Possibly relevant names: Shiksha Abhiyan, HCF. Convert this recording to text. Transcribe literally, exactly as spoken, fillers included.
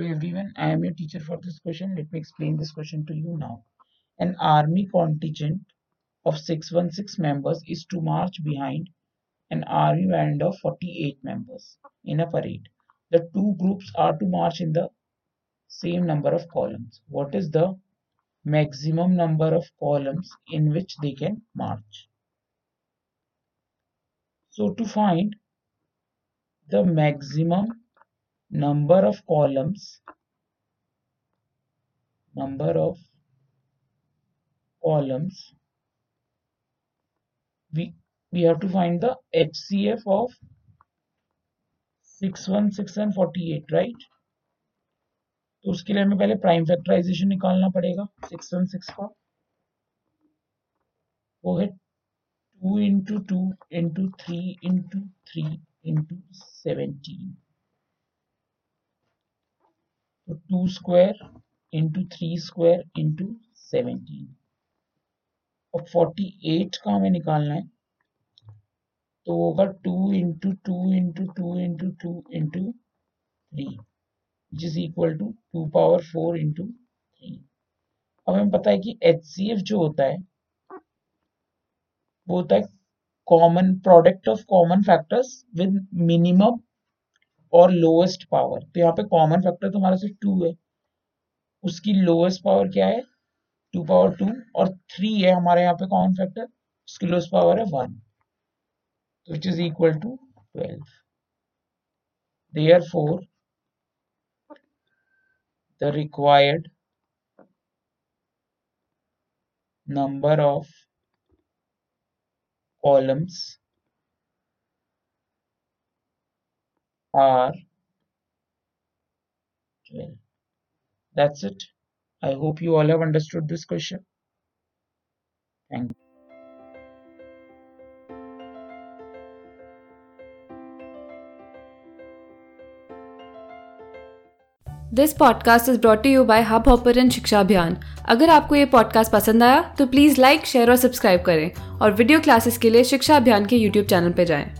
Hello everyone, I am your teacher for this question. Let me explain this question to you now. An army contingent of six hundred sixteen members is to march behind an army band of forty-eight members in a parade. The two groups are to march in the same number of columns. What is the maximum number of columns in which they can march? So to find the maximum number of columns number of columns we we have to find the H C F of six hundred सोलह and forty-eight, right? तो उसके लिए हमें पहले prime factorisation निकालना पड़ेगा six hundred सोलह का. वो है two into two into three into three into seventeen. Two square into three square into seventeen. और फोर्टी एट का हमें निकालना है तो होगा two into two into two into two into three which is equal to two power four into three. अब हमें पता है कि H C F जो होता है वो होता है common product of common factors with minimum और लोएस्ट पावर. तो यहाँ पे कॉमन फैक्टर तो हमारा सिर्फ टू है, उसकी लोएस्ट पावर क्या है टू पावर टू, और थ्री है हमारे यहाँ पे कॉमन फैक्टर, उसकी लोएस्ट पावर है वन, तो which is equal to twelve. Therefore the required number of columns are twelve. That's it. I hope you all have understood this question. Thank you. This podcast is brought to you by Hubhopper and शिक्षा अभियान. अगर आपको ये podcast पसंद आया तो please like, share और subscribe करें और video classes के लिए शिक्षा अभियान के यूट्यूब चैनल पर जाएं.